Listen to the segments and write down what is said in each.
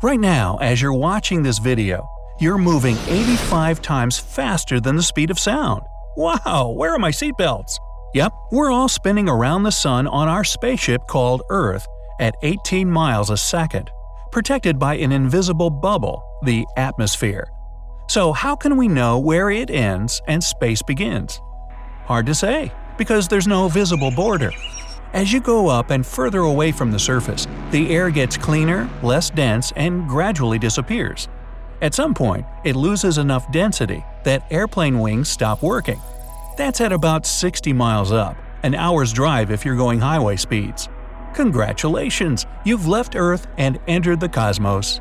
Right now, as you're watching this video, you're moving 85 times faster than the speed of sound. Wow, where are my seatbelts? Yep, we're all spinning around the sun on our spaceship called Earth at 18 miles a second, protected by an invisible bubble, the atmosphere. So how can we know where it ends and space begins? Hard to say, because there's no visible border. As you go up and further away from the surface, the air gets cleaner, less dense, and gradually disappears. At some point, it loses enough density that airplane wings stop working. That's at about 60 miles up, an hour's drive if you're going highway speeds. Congratulations! You've left Earth and entered the cosmos.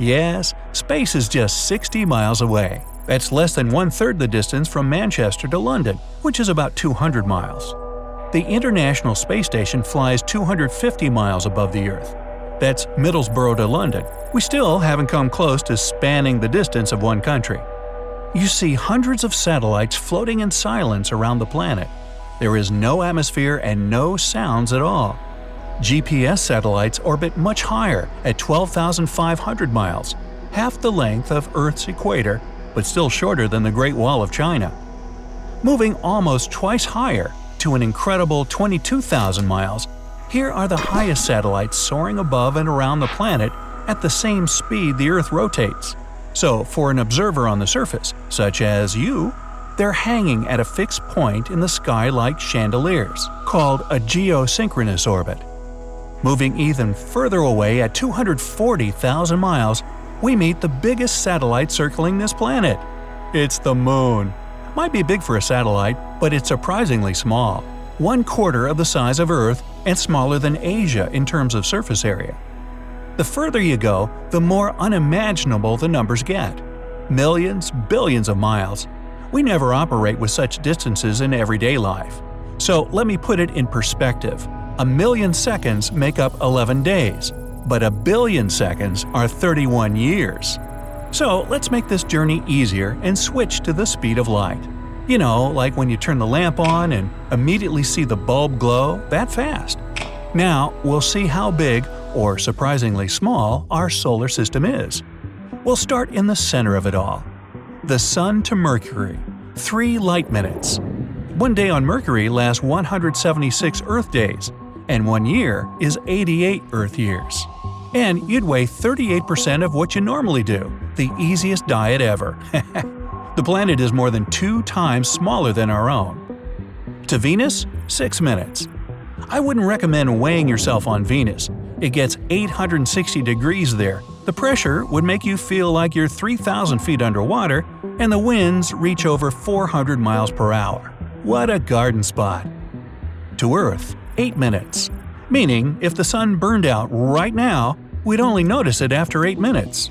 Yes, space is just 60 miles away. That's less than one-third the distance from Manchester to London, which is about 200 miles. The International Space Station flies 250 miles above the Earth. That's Middlesbrough to London. We still haven't come close to spanning the distance of one country. You see hundreds of satellites floating in silence around the planet. There is no atmosphere and no sounds at all. GPS satellites orbit much higher at 12,500 miles, half the length of Earth's equator, but still shorter than the Great Wall of China. Moving almost twice higher, to an incredible 22,000 miles, here are the highest satellites soaring above and around the planet at the same speed the Earth rotates. So, for an observer on the surface, such as you, they're hanging at a fixed point in the sky like chandeliers, called a geosynchronous orbit. Moving even further away at 240,000 miles, we meet the biggest satellite circling this planet. It's the Moon. Might be big for a satellite, but it's surprisingly small, 1/4 of the size of Earth and smaller than Asia in terms of surface area. The further you go, the more unimaginable the numbers get. Millions, billions of miles. We never operate with such distances in everyday life. So let me put it in perspective. 1,000,000 seconds make up 11 days, but 1,000,000,000 seconds are 31 years. So let's make this journey easier and switch to the speed of light. You know, like when you turn the lamp on and immediately see the bulb glow that fast. Now, we'll see how big, or surprisingly small, our solar system is. We'll start in the center of it all. The Sun to Mercury, 3 light minutes. One day on Mercury lasts 176 Earth days, and 1 year is 88 Earth years. And you'd weigh 38% of what you normally do, the easiest diet ever. The planet is more than 2 times smaller than our own. To Venus, 6 minutes. I wouldn't recommend weighing yourself on Venus. It gets 860 degrees there. The pressure would make you feel like you're 3,000 feet underwater, and the winds reach over 400 miles per hour. What a garden spot! To Earth, 8 minutes. Meaning, if the sun burned out right now, we'd only notice it after 8 minutes.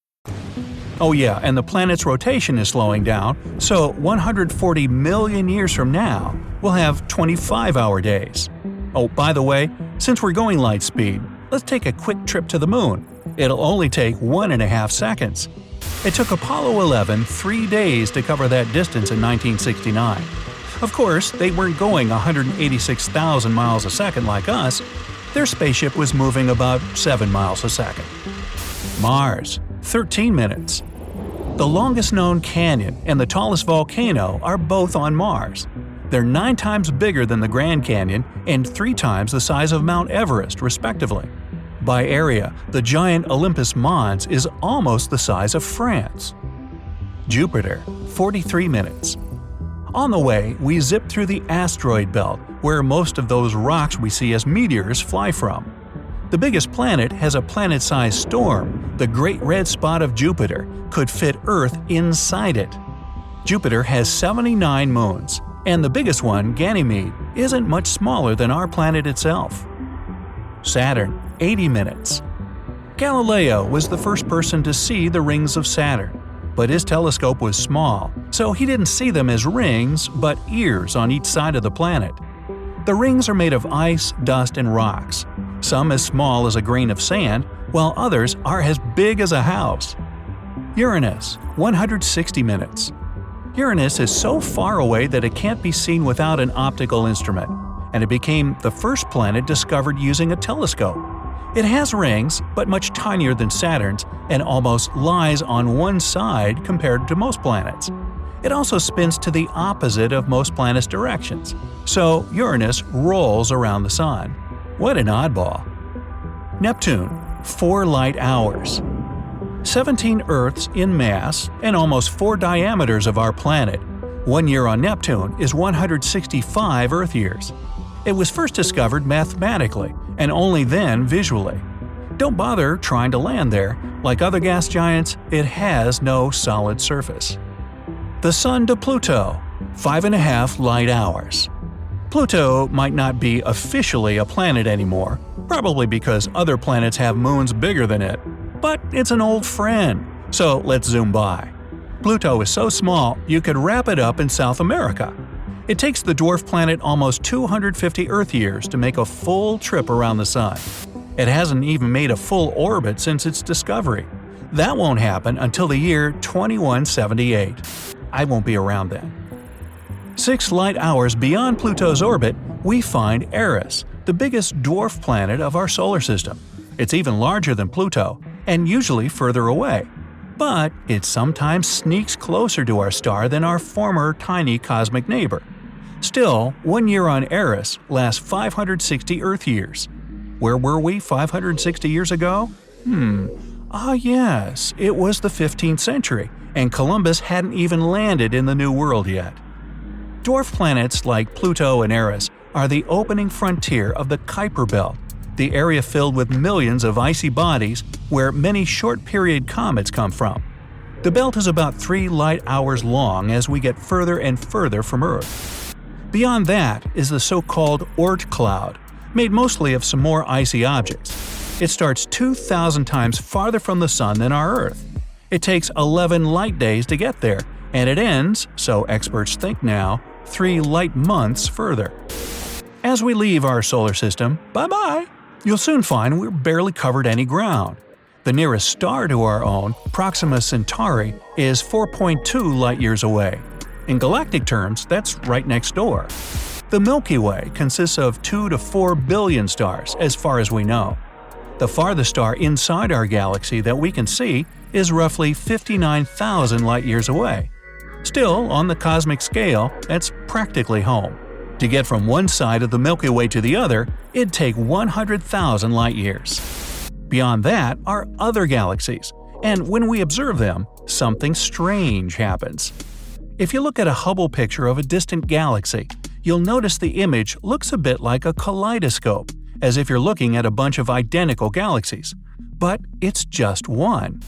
Oh yeah, and the planet's rotation is slowing down, so 140 million years from now, we'll have 25-hour days. Oh, by the way, since we're going light speed, let's take a quick trip to the Moon. It'll only take 1.5 seconds. It took Apollo 11 3 days to cover that distance in 1969. Of course, they weren't going 186,000 miles a second like us. Their spaceship was moving about 7 miles a second. Mars, 13 minutes. The longest known canyon and the tallest volcano are both on Mars. They're 9 times bigger than the Grand Canyon and 3 times the size of Mount Everest, respectively. By area, the giant Olympus Mons is almost the size of France. Jupiter, 43 minutes. On the way, we zip through the asteroid belt, where most of those rocks we see as meteors fly from. The biggest planet has a planet-sized storm. The Great Red Spot of Jupiter could fit Earth inside it. Jupiter has 79 moons, and the biggest one, Ganymede, isn't much smaller than our planet itself. Saturn, 80 minutes. Galileo was the first person to see the rings of Saturn, but his telescope was small, so he didn't see them as rings but ears on each side of the planet. The rings are made of ice, dust, and rocks, some as small as a grain of sand, while others are as big as a house. Uranus, 160 minutes. Uranus is so far away that it can't be seen without an optical instrument, and it became the first planet discovered using a telescope. It has rings, but much tinier than Saturn's, and almost lies on one side compared to most planets. It also spins to the opposite of most planets' directions, so Uranus rolls around the Sun. What an oddball! Neptune, 4 light hours. 17 Earths in mass and almost 4 diameters of our planet. 1 year on Neptune is 165 Earth years. It was first discovered mathematically, and only then visually. Don't bother trying to land there. Like other gas giants, it has no solid surface. The Sun to Pluto, 5.5 light hours. Pluto might not be officially a planet anymore, probably because other planets have moons bigger than it. But it's an old friend, so let's zoom by. Pluto is so small, you could wrap it up in South America. It takes the dwarf planet almost 250 Earth years to make a full trip around the Sun. It hasn't even made a full orbit since its discovery. That won't happen until the year 2178. I won't be around then. 6 light hours beyond Pluto's orbit, we find Eris, the biggest dwarf planet of our solar system. It's even larger than Pluto, and usually further away. But it sometimes sneaks closer to our star than our former tiny cosmic neighbor. Still, 1 year on Eris lasts 560 Earth years. Where were we 560 years ago? Yes, it was the 15th century, and Columbus hadn't even landed in the New World yet. Dwarf planets like Pluto and Eris are the opening frontier of the Kuiper Belt, the area filled with millions of icy bodies where many short-period comets come from. The belt is about 3 light hours long as we get further and further from Earth. Beyond that is the so-called Oort Cloud, made mostly of some more icy objects. It starts 2,000 times farther from the Sun than our Earth. It takes 11 light days to get there, and it ends, so experts think now, 3 light months further. As we leave our solar system, bye-bye! You'll soon find we're barely covered any ground. The nearest star to our own, Proxima Centauri, is 4.2 light-years away. In galactic terms, that's right next door. The Milky Way consists of 2 to 4 billion stars, as far as we know. The farthest star inside our galaxy that we can see is roughly 59,000 light-years away. Still, on the cosmic scale, that's practically home. To get from one side of the Milky Way to the other, it'd take 100,000 light-years. Beyond that are other galaxies, and when we observe them, something strange happens. If you look at a Hubble picture of a distant galaxy, you'll notice the image looks a bit like a kaleidoscope, as if you're looking at a bunch of identical galaxies. But it's just one.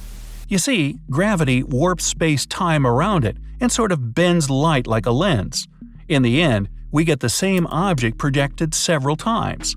You see, gravity warps space-time around it and sort of bends light like a lens. In the end, we get the same object projected several times.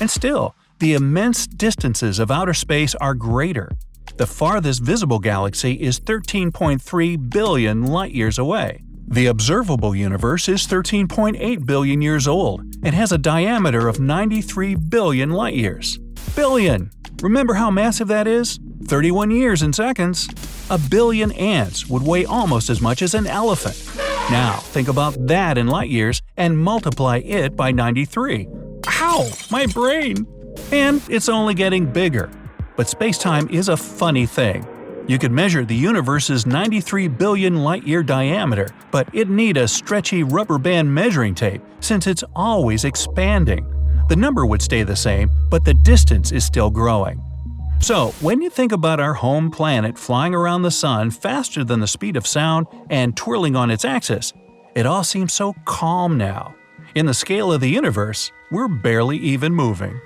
And still, the immense distances of outer space are greater. The farthest visible galaxy is 13.3 billion light-years away. The observable universe is 13.8 billion years old and has a diameter of 93 billion light-years. Billion! Remember how massive that is? 31 years in seconds. A billion ants would weigh almost as much as an elephant. Now, think about that in light-years and multiply it by 93. Ow! My brain! And it's only getting bigger. But space-time is a funny thing. You could measure the universe's 93 billion light-year diameter, but it'd need a stretchy rubber band measuring tape since it's always expanding. the number would stay the same, but the distance is still growing. So, when you think about our home planet flying around the Sun faster than the speed of sound and twirling on its axis, it all seems so calm now. In the scale of the universe, we're barely even moving.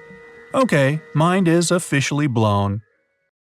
Okay, mind is officially blown.